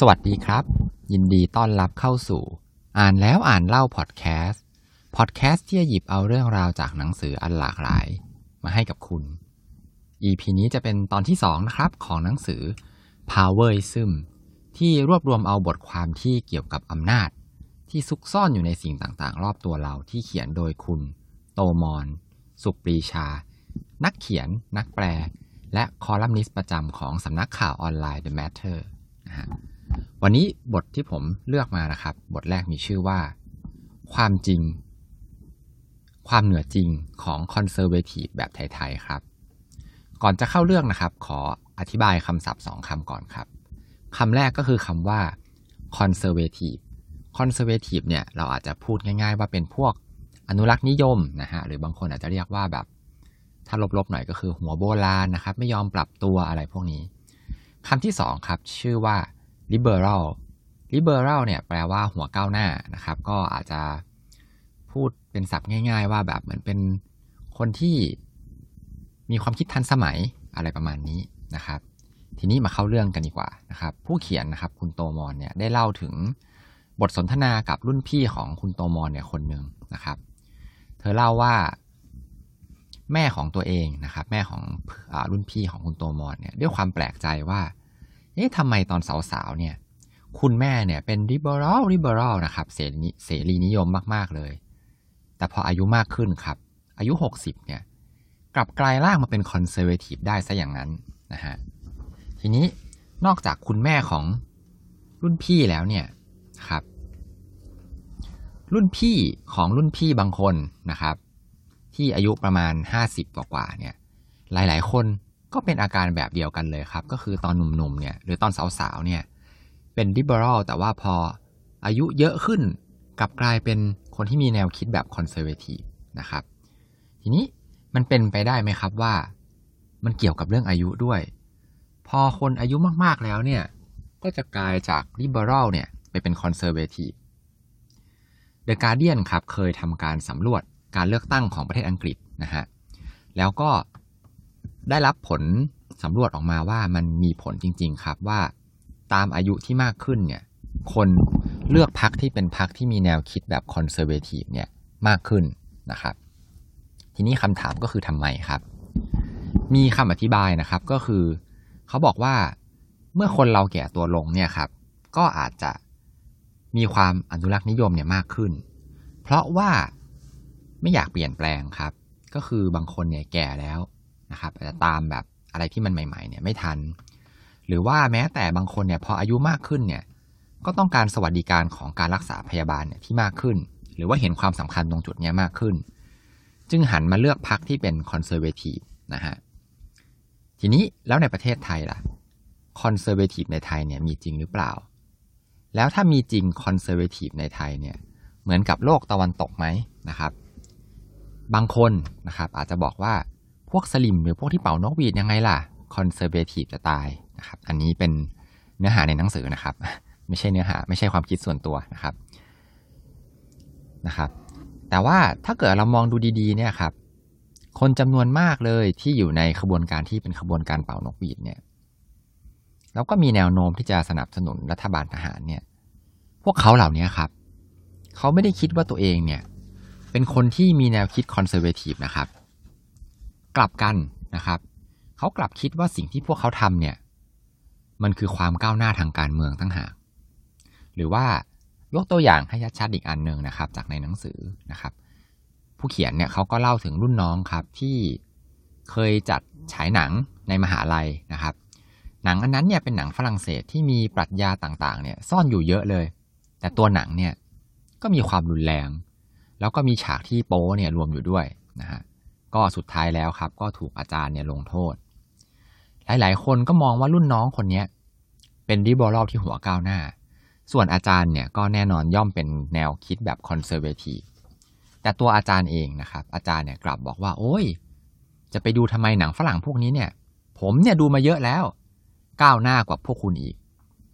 สวัสดีครับยินดีต้อนรับเข้าสู่อ่านแล้วอ่านเล่าพอดแคสต์ที่จะหยิบเอาเรื่องราวจากหนังสืออันหลากหลายมาให้กับคุณ EP นี้จะเป็นตอนที่2นะครับของหนังสือ Powerism ที่รวบรวมเอาบทความที่เกี่ยวกับอำนาจที่ซุกซ่อนอยู่ในสิ่งต่างๆรอบตัวเราที่เขียนโดยคุณโตมอนสุปรีชานักเขียนนักแปลและคอลัมนิสต์ประจำของสำนักข่าวออนไลน์ The Matter นะฮะวันนี้บทที่ผมเลือกมานะครับบทแรกมีชื่อว่าความเหนือจริงของคอนเซอร์เวทีฟแบบไทยๆครับก่อนจะเข้าเรื่องนะครับขออธิบายคำศัพท์2คำก่อนครับคำแรกก็คือคำว่าคอนเซอร์เวทีฟเนี่ยเราอาจจะพูดง่ายๆว่าเป็นพวกอนุรักษ์นิยมนะฮะหรือบางคนอาจจะเรียกว่าแบบถ้าลบๆหน่อยก็คือหัวโบราณนะครับไม่ยอมปรับตัวอะไรพวกนี้คำที่2ครับชื่อว่า liberal เนี่ยแปลว่าหัวก้าวหน้านะครับก็อาจจะพูดเป็นศัพท์ง่ายๆว่าแบบเหมือนเป็นคนที่มีความคิดทันสมัยอะไรประมาณนี้นะครับทีนี้มาเข้าเรื่องกันดีกว่านะครับผู้เขียนนะครับคุณโตมอนเนี่ยได้เล่าถึงบทสนทนากับรุ่นพี่ของคุณโตมอนเนี่ยคนนึงนะครับเธอเล่าว่าแม่ของตัวเองนะครับแม่ของรุ่นพี่ของคุณโตมอนเนี่ยด้วยความแปลกใจว่าเอ๊ะทำไมตอนสาวๆเนี่ยคุณแม่เนี่ยเป็น liberal นะครับเสรีนิยมมากๆเลยแต่พออายุมากขึ้นครับอายุ60เนี่ยกลับกลายร่างมาเป็น conservative ได้ซะอย่างนั้นนะฮะทีนี้นอกจากคุณแม่ของรุ่นพี่แล้วเนี่ยครับรุ่นพี่ของรุ่นพี่บางคนนะครับที่อายุประมาณ50กว่าๆเนี่ยหลายๆคนก็เป็นอาการแบบเดียวกันเลยครับก็คือตอนหนุ่มๆเนี่ยหรือตอนสาวๆเนี่ยเป็น liberal แต่ว่าพออายุเยอะขึ้นกลับกลายเป็นคนที่มีแนวคิดแบบ conservative นะครับทีนี้มันเป็นไปได้ไหมครับว่ามันเกี่ยวกับเรื่องอายุด้วยพอคนอายุมากๆแล้วเนี่ยก็จะกลายจาก liberal เนี่ยไปเป็น conservative The Guardian ครับเคยทำการสำรวจการเลือกตั้งของประเทศอังกฤษนะฮะแล้วก็ได้รับผลสำรวจออกมาว่ามันมีผลจริงๆครับว่าตามอายุที่มากขึ้นเนี่ยคนเลือกพรรคที่เป็นพรรคที่มีแนวคิดแบบคอนเซอร์เวทีฟเนี่ยมากขึ้นนะครับทีนี้คำถามก็คือทำไมครับมีคำอธิบายนะครับก็คือเขาบอกว่าเมื่อคนเราแก่ตัวลงเนี่ยครับก็อาจจะมีความอนุรักษ์นิยมเนี่ยมากขึ้นเพราะว่าไม่อยากเปลี่ยนแปลงครับก็คือบางคนเนี่ยแก่แล้วนะครับอาจจะตามแบบอะไรที่มันใหม่ๆเนี่ยไม่ทันหรือว่าแม้แต่บางคนเนี่ยพออายุมากขึ้นเนี่ยก็ต้องการสวัสดิการของการรักษาพยาบาลเนี่ยที่มากขึ้นหรือว่าเห็นความสำคัญตรงจุดนี้มากขึ้นจึงหันมาเลือกพรรคที่เป็นคอนเซอร์เวทีฟนะฮะทีนี้แล้วในประเทศไทยล่ะคอนเซอร์เวทีฟในไทยเนี่ยมีจริงหรือเปล่าแล้วถ้ามีจริงคอนเซอร์เวทีฟในไทยเนี่ยเหมือนกับโลกตะวันตกไหมนะครับบางคนนะครับอาจจะบอกว่าพวกสลิมหรือพวกที่เป่านกหวีดยังไงล่ะคอนเซอร์เวทีฟจะตายนะครับอันนี้เป็นเนื้อหาในหนังสือนะครับไม่ใช่ความคิดส่วนตัวนะครับแต่ว่าถ้าเกิดเรามองดูดีๆเนี่ยครับคนจำนวนมากเลยที่อยู่ในขบวนการที่เป็นขบวนการเป่านกหวีดเนี่ยแล้วก็มีแนวโน้มที่จะสนับสนุนรัฐบาลทหารเนี่ยพวกเขาเหล่านี้ครับเขาไม่ได้คิดว่าตัวเองเนี่ยเป็นคนที่มีแนวคิดคอนเซอร์เวทีฟนะครับกลับกันนะครับเขากลับคิดว่าสิ่งที่พวกเขาทำเนี่ยมันคือความก้าวหน้าทางการเมืองต่างหากหรือว่ายกตัวอย่างให้ชัดๆอีกอันนึงนะครับจากในหนังสือนะครับผู้เขียนเนี่ยเขาก็เล่าถึงรุ่นน้องครับที่เคยจัดฉายหนังในมหาลัยนะครับหนังอันนั้นเนี่ยเป็นหนังฝรั่งเศสที่มีปรัชญาต่างๆเนี่ยซ่อนอยู่เยอะเลยแต่ตัวหนังเนี่ยก็มีความรุนแรงแล้วก็มีฉากที่โป๊เนี่ยรวมอยู่ด้วยนะฮะก็สุดท้ายแล้วครับก็ถูกอาจารย์เนี่ยลงโทษหลายๆคนก็มองว่ารุ่นน้องคนนี้เป็นลิเบอรัลที่หัวก้าวหน้าส่วนอาจารย์เนี่ยก็แน่นอนย่อมเป็นแนวคิดแบบคอนเซอร์เวทีฟแต่ตัวอาจารย์เองนะครับอาจารย์เนี่ยกลับบอกว่าโอ๊ยจะไปดูทำไมหนังฝรั่งพวกนี้เนี่ยผมเนี่ยดูมาเยอะแล้วก้าวหน้ากว่าพวกคุณอีก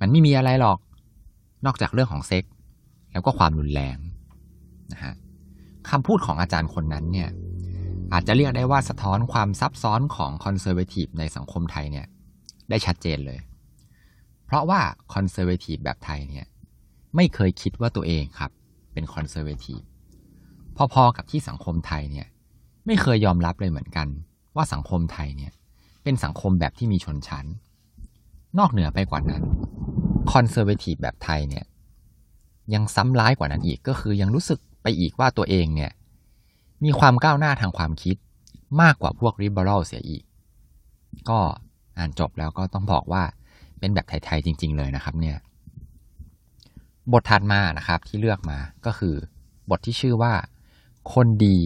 มันไม่มีอะไรหรอกนอกจากเรื่องของเซ็กแล้วก็ความรุนแรงนะฮะคำพูดของอาจารย์คนนั้นเนี่ยอาจจะเรียกได้ว่าสะท้อนความซับซ้อนของคอนเซอร์เวทีฟในสังคมไทยเนี่ยได้ชัดเจนเลย เพราะว่าคอนเซอร์เวทีฟแบบไทยเนี่ยไม่เคยคิดว่าตัวเองครับเป็นคอนเซอร์เวทีฟพอๆกับที่สังคมไทยเนี่ยไม่เคยยอมรับเลยเหมือนกันว่าสังคมไทยเนี่ยเป็นสังคมแบบที่มีชนชั้นนอกเหนือไปกว่านั้นคอนเซอร์เวทีฟแบบไทยเนี่ยยังซ้ำร้ายกว่านั้นอีกก็คือยังรู้สึกไปอีกว่าตัวเองเนี่ยมีความก้าวหน้าทางความคิดมากกว่าพวกลิเบอรัลเสียอีกก็อ่านจบแล้วก็ต้องบอกว่าเป็นแบบไทยๆจริงๆเลยนะครับเนี่ยบทถัดมานะครับที่เลือกมาก็คือบทที่ชื่อว่าคนดี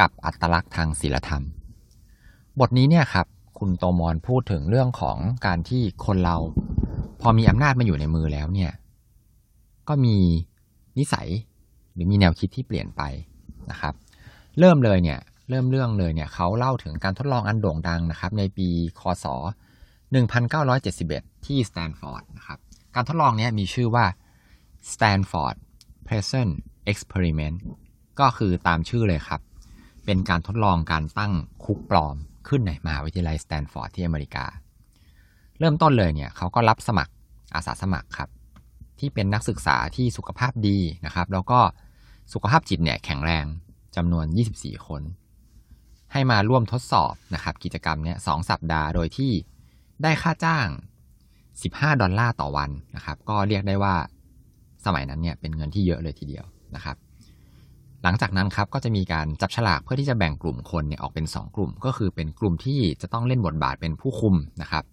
กับอัตลักษณ์ทางศีลธรรมบทนี้เนี่ยครับคุณโตมอนพูดถึงเรื่องของการที่คนเราพอมีอำนาจมาอยู่ในมือแล้วเนี่ยก็มีนิสัยหรือมีแนวคิดที่เปลี่ยนไปนะครับเริ่มเรื่องเลยเนี่ยเขาเล่าถึงการทดลองอันโด่งดังนะครับในปีค.ศ. 1971ที่ Stanford นะครับการทดลองนี้มีชื่อว่า Stanford Prison Experiment ก็คือตามชื่อเลยครับเป็นการทดลองการตั้งคุกปลอมขึ้นในมหาวิทยาลัย Stanford ที่อเมริกาเริ่มต้นเลยเนี่ยเขาก็รับสมัครอาสาสมัครครับที่เป็นนักศึกษาที่สุขภาพดีนะครับแล้วก็สุขภาพจิตเนี่ยแข็งแรงจำนวน24คนให้มาร่วมทดสอบนะครับกิจกรรมเนี้ย2สัปดาห์โดยที่ได้ค่าจ้าง$15ต่อวันนะครับก็เรียกได้ว่าสมัยนั้นเนี่ยเป็นเงินที่เยอะเลยทีเดียวนะครับหลังจากนั้นครับก็จะมีการจับฉลากเพื่อที่จะแบ่งกลุ่มคนเนี่ยออกเป็น2กลุ่มก็คือเป็นกลุ่มที่จะต้องเล่นบทบาทเป็นผู้คุมนะครับ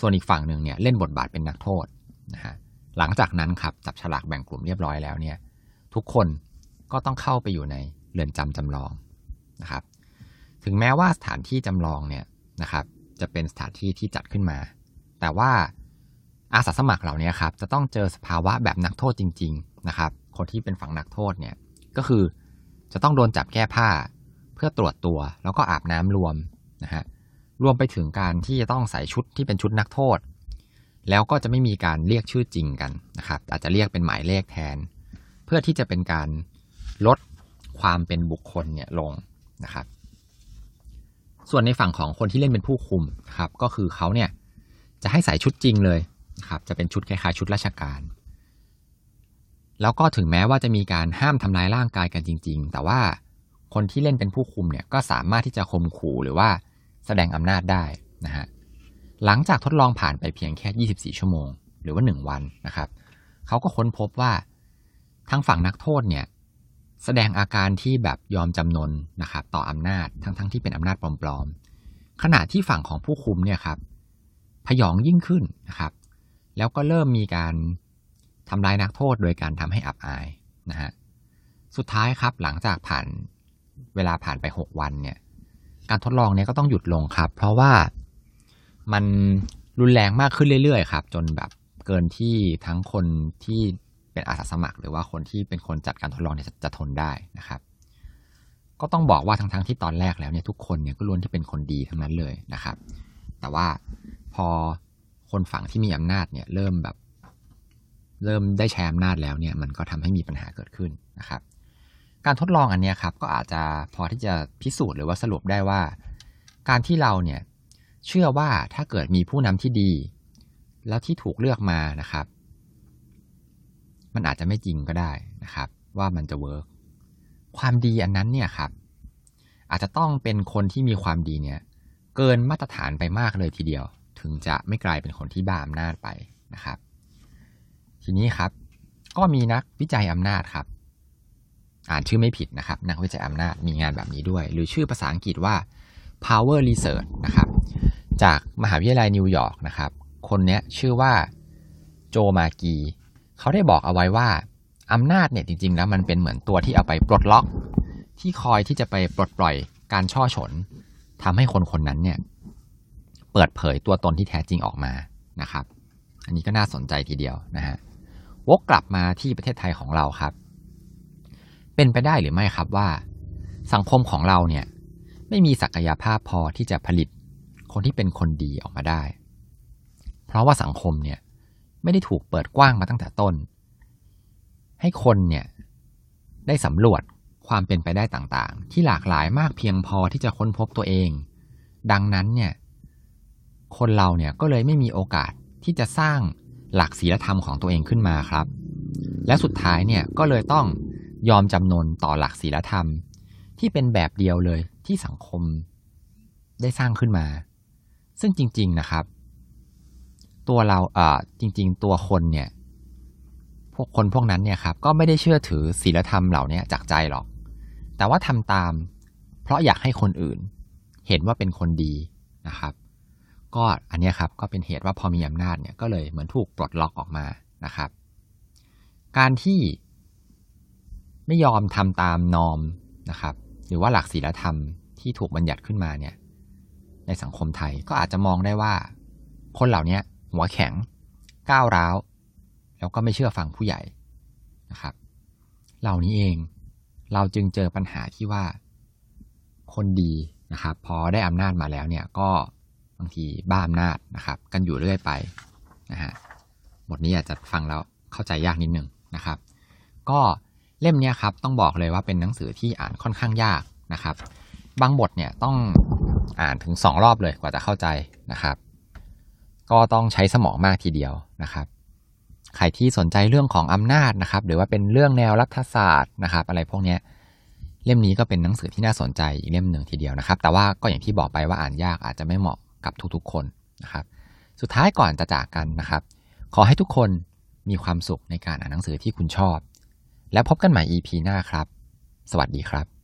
ส่วนอีกฝั่งนึงเนี่ยเล่นบทบาทเป็นนักโทษนะฮะหลังจากนั้นครับจับฉลากแบ่งกลุ่มเรียบร้อยแล้วเนี่ยทุกคนก็ต้องเข้าไปอยู่ในเรือนจำจำลองนะครับถึงแม้ว่าสถานที่จำลองเนี่ยนะครับจะเป็นสถานที่ที่จัดขึ้นมาแต่ว่าอาสาสมัครเหล่านี้ครับจะต้องเจอสภาวะแบบนักโทษจริงๆนะครับคนที่เป็นฝั่งนักโทษเนี่ยก็คือจะต้องโดนจับแก้ผ้าเพื่อตรวจตัวแล้วก็อาบน้ำรวมนะฮะรวมไปถึงการที่จะต้องใส่ชุดที่เป็นชุดนักโทษแล้วก็จะไม่มีการเรียกชื่อจริงกันนะครับอาจจะเรียกเป็นหมายเลขแทนเพื่อที่จะเป็นการลดความเป็นบุคคลเนี่ยลงนะครับส่วนในฝั่งของคนที่เล่นเป็นผู้คุมครับก็คือเขาเนี่ยจะให้ใส่ชุดจริงเลยนะครับจะเป็นชุดคล้ายๆชุดราชการแล้วก็ถึงแม้ว่าจะมีการห้ามทำร้ายร่างกายกันจริงๆแต่ว่าคนที่เล่นเป็นผู้คุมเนี่ยก็สามารถที่จะข่มขู่หรือว่าแสดงอำนาจได้นะฮะหลังจากทดลองผ่านไปเพียงแค่24ชั่วโมงหรือว่า1วันนะครับเขาก็ค้นพบว่าทางฝั่งนักโทษเนี่ยแสดงอาการที่แบบยอมจำนนนะครับต่ออำนาจทั้งที่เป็นอำนาจปลอมๆขณะที่ฝั่งของผู้คุมเนี่ยครับพยองยิ่งขึ้นนะครับแล้วก็เริ่มมีการทำลายนักโทษโดยการทำให้อับอายนะฮะสุดท้ายครับหลังจากผ่านไป6วันเนี่ยการทดลองเนี่ยก็ต้องหยุดลงครับเพราะว่ามันรุนแรงมากขึ้นเรื่อยๆครับจนแบบเกินที่ทั้งคนที่เป็นอาสาสมัครหรือว่าคนที่เป็นคนจัดการทดลองเนี่ยจะทนได้นะครับก็ต้องบอกว่าทั้งๆที่ตอนแรกแล้วเนี่ยทุกคนเนี่ยก็ล้วนที่เป็นคนดีทั้งนั้นเลยนะครับแต่ว่าพอคนฝั่งที่มีอำนาจเนี่ยเริ่มได้ใช้อำนาจแล้วเนี่ยมันก็ทำให้มีปัญหาเกิดขึ้นนะครับการทดลองอันเนี้ยครับก็อาจจะพอที่จะพิสูจน์หรือว่าสรุปได้ว่าการที่เราเนี่ยเชื่อว่าถ้าเกิดมีผู้นำที่ดีแล้วที่ถูกเลือกมานะครับมันอาจจะไม่จริงก็ได้นะครับว่ามันจะเวิร์กความดีอันนั้นเนี่ยครับอาจจะต้องเป็นคนที่มีความดีเนี่ยเกินมาตรฐานไปมากเลยทีเดียวถึงจะไม่กลายเป็นคนที่บ้าอำนาจไปนะครับทีนี้ครับก็มีนักวิจัยอำนาจครับอ่านชื่อไม่ผิดนะครับนักวิจัยอำนาจมีงานแบบนี้ด้วยหรือชื่อภาษาอังกฤษว่า Powerism นะครับจากมหาวิทยาลัยนิวยอร์กนะครับคนเนี้ยชื่อว่าโจมากีเขาได้บอกเอาไว้ว่าอำนาจเนี่ยจริงๆแล้วมันเป็นเหมือนตัวที่เอาไปปลดล็อกที่คอยที่จะไปปลดปล่อยการช่อฉนทำให้คนๆนั้นเนี่ยเปิดเผยตัวตนที่แท้จริงออกมานะครับอันนี้ก็น่าสนใจทีเดียวนะฮะวกกลับมาที่ประเทศไทยของเราครับเป็นไปได้หรือไม่ครับว่าสังคมของเราเนี่ยไม่มีศักยภาพพอที่จะผลิตคนที่เป็นคนดีออกมาได้เพราะว่าสังคมเนี่ยไม่ได้ถูกเปิดกว้างมาตั้งแต่ต้นให้คนเนี่ยได้สำรวจความเป็นไปได้ต่างๆที่หลากหลายมากเพียงพอที่จะค้นพบตัวเองดังนั้นเนี่ยคนเราเนี่ยก็เลยไม่มีโอกาสที่จะสร้าง หลักศีลธรรมของตัวเองขึ้นมาครับและสุดท้ายเนี่ยก็เลยต้องยอมจำนนต่อหลักศีลธรรมที่เป็นแบบเดียวเลยที่สังคมได้สร้างขึ้นมาซึ่งจริงๆนะครับตัวเราจริงๆตัวคนเนี่ยพวกคนพวกนั้นเนี่ยครับก็ไม่ได้เชื่อถือศีลธรรมเหล่านี้จากใจหรอกแต่ว่าทำตามเพราะอยากให้คนอื่นเห็นว่าเป็นคนดีนะครับก็อันนี้ครับก็เป็นเหตุว่าพอมีอำนาจเนี่ยก็เลยเหมือนถูกปลดล็อกออกมานะครับการที่ไม่ยอมทำตามนอร์มนะครับหรือว่าหลักศีลธรรมที่ถูกบัญญัติขึ้นมาเนี่ยในสังคมไทยก็อาจจะมองได้ว่าคนเหล่านี้หัวแข็งก้าวร้าวแล้วก็ไม่เชื่อฟังผู้ใหญ่นะครับเหล่านี้เองเราจึงเจอปัญหาที่ว่าคนดีนะครับพอได้อำนาจมาแล้วเนี่ยก็บางทีบ้าอำนาจนะครับกันอยู่เรื่อยไปนะฮะบทนี้อาจจะฟังแล้วเข้าใจยากนิดนึงนะครับก็เล่มนี้ครับต้องบอกเลยว่าเป็นหนังสือที่อ่านค่อนข้างยากนะครับบางบทเนี่ยต้องอ่านถึง2รอบเลยกว่าจะเข้าใจนะครับก็ต้องใช้สมองมากทีเดียวนะครับใครที่สนใจเรื่องของอำนาจนะครับหรือว่าเป็นเรื่องแนวรัฐศาสตร์นะครับอะไรพวกนี้เล่มนี้ก็เป็นหนังสือที่น่าสนใจอีกเล่มหนึ่งทีเดียวนะครับแต่ว่าก็อย่างที่บอกไปว่าอ่านยากอาจจะไม่เหมาะกับทุกๆคนนะครับสุดท้ายก่อนจะจากกันนะครับขอให้ทุกคนมีความสุขในการอ่านหนังสือที่คุณชอบแล้วพบกันใหม่ EP หน้าครับสวัสดีครับ